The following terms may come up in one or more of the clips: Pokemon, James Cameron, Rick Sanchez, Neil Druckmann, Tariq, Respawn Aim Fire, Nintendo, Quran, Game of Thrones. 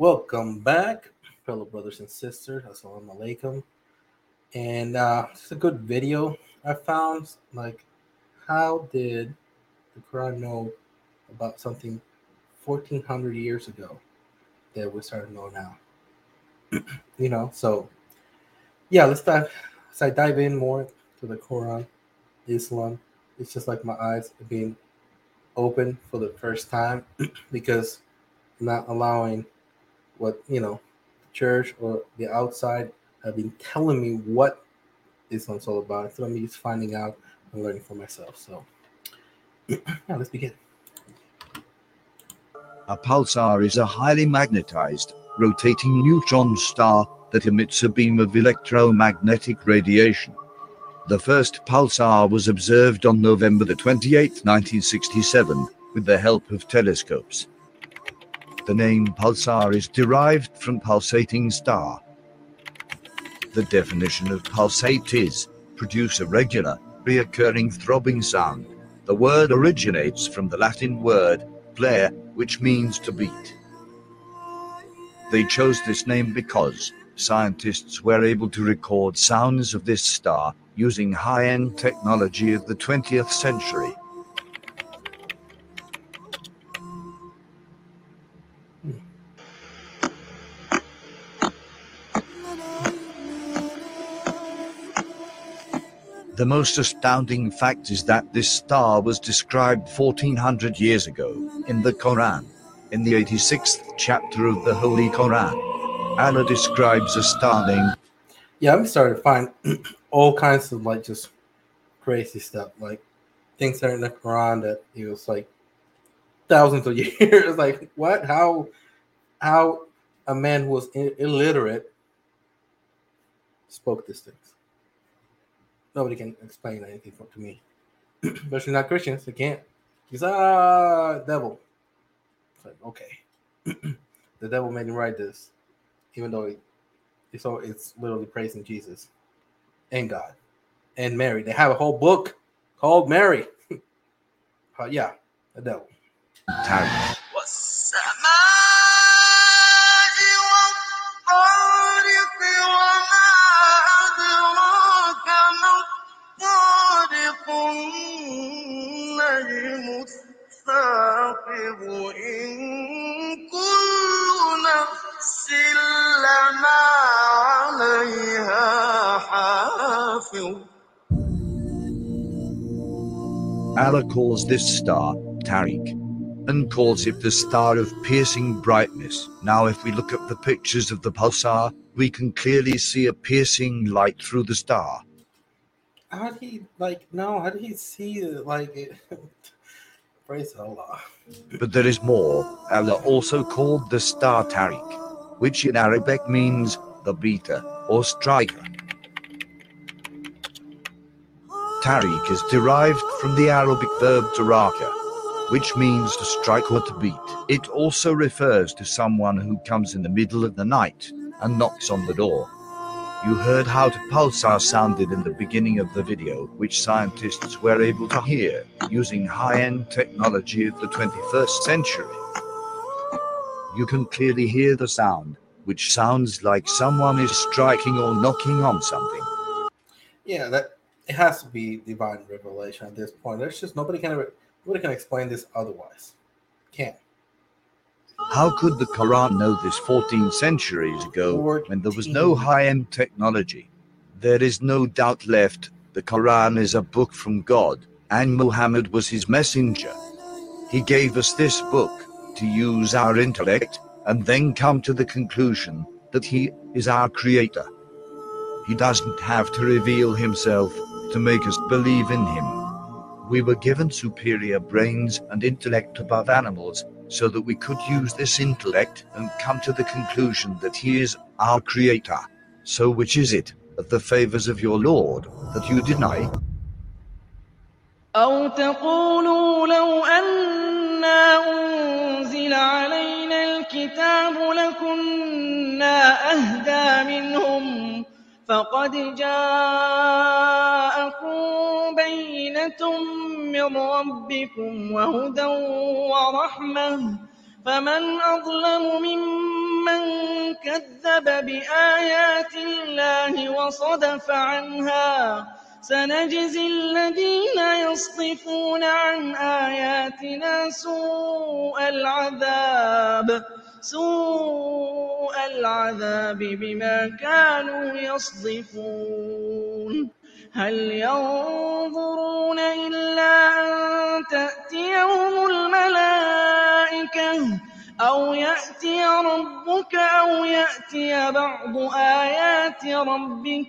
Welcome back, fellow brothers and sisters. Assalamu alaikum. And it's a good video I found. Like, how did the Quran know about something 1400 years ago that we're starting to know now? You know, so yeah, let's dive in more to the Quran, Islam. It's just like my eyes being open for the first time because I'm not allowing what, you know, the church or the outside have been telling me what Islam's all about. It's about me just finding out and learning for myself. So yeah, let's begin. A pulsar is a highly magnetized, rotating neutron star that emits a beam of electromagnetic radiation. The first pulsar was observed on November 28, 1967, with the help of telescopes. The name pulsar is derived from pulsating star. The definition of pulsate is, produce a regular, reoccurring throbbing sound. The word originates from the Latin word, plare, which means to beat. They chose this name because scientists were able to record sounds of this star using high-end technology of the 20th century. The most astounding fact is that this star was described 1400 years ago in the Quran. In the 86th chapter of the Holy Quran, Allah describes a star named... Yeah, I'm starting to find all kinds of, like, just crazy stuff. Like, things that are in the Quran that it was, like, thousands of years. Like, what? How a man who was illiterate spoke these things? Nobody can explain anything to me. Especially not Christians. They can't. He's devil. It's like, okay. The devil made him write this, even though it's literally praising Jesus and God and Mary. They have a whole book called Mary. Yeah, the devil. Tariq. Allah calls this star Tariq and calls it the star of piercing brightness. Now, if we look at the pictures of the pulsar, we can clearly see a piercing light through the star. How did he see it? Praise Allah. But there is more. Allah also called the star Tariq, which in Arabic means the beater or striker. Tariq is derived from the Arabic verb taraka, which means to strike or to beat. It also refers to someone who comes in the middle of the night and knocks on the door. You heard how the pulsar sounded in the beginning of the video, which scientists were able to hear using high-end technology of the 21st century. You can clearly hear the sound, which sounds like someone is striking or knocking on something. Yeah, that it has to be divine revelation at this point. There's just nobody can explain this otherwise. Can't. How could the Quran know this 14 centuries ago when there was no high-end technology? There is no doubt left, the Quran is a book from God, and Muhammad was his messenger. He gave us this book to use our intellect and then come to the conclusion that he is our creator. He doesn't have to reveal himself to make us believe in him. We were given superior brains and intellect above animals, so that we could use this intellect and come to the conclusion that he is our creator. So which is it, of the favors of your Lord, that you deny? أَوْ تَقُولُوا لَوْ أَنَّا أُنْزِلَ عَلَيْنَا الْكِتَابُ لَكُنَّا أَهْدَى مِنْهُمْ فَقَدْ جَاءَكُمْ بَيِّنَةٌ مِّن رَّبِّكُمْ وَهُدًى وَرَحْمَةٌ فَمَنْ أَظْلَمُ مِمَّنْ كذب بآيات الله وصدف عنها سنجزي الذين يصطفون عن آياتنا سوء العذاب بما كانوا يصطفون هل ينظرون إلا أن تأتيهم الملائكة أو يأتي ربك أو يأتي بعض آيات ربك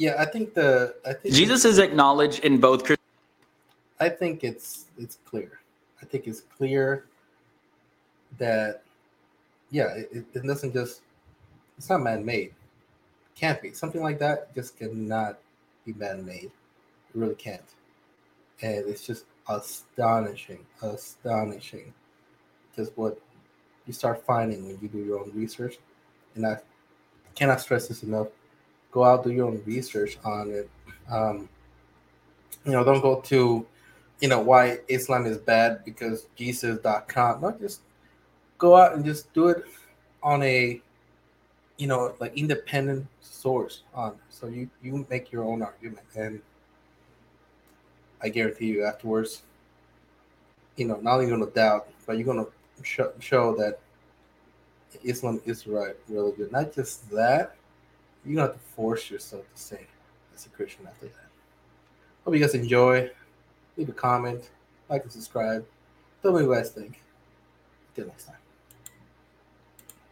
Yeah, I think Jesus is acknowledged in both. I think it's clear. I think it's clear that it doesn't just. It's not man-made. Can't be something like that. Just cannot be man-made. It really can't. And it's just astonishing. Just what you start finding when you do your own research, and I cannot stress this enough. Go out, do your own research on it. Don't go to, why Islam is bad because Jesus.com. No, just go out and just do it on a, independent source on it. So you make your own argument. And I guarantee you afterwards, not only going to doubt, but you're going to show that Islam is right, really good. Not just that. You don't have to force yourself to say as a Christian after that. Hope you guys enjoy. Leave a comment, like and subscribe. Tell me what you guys think. Until next time.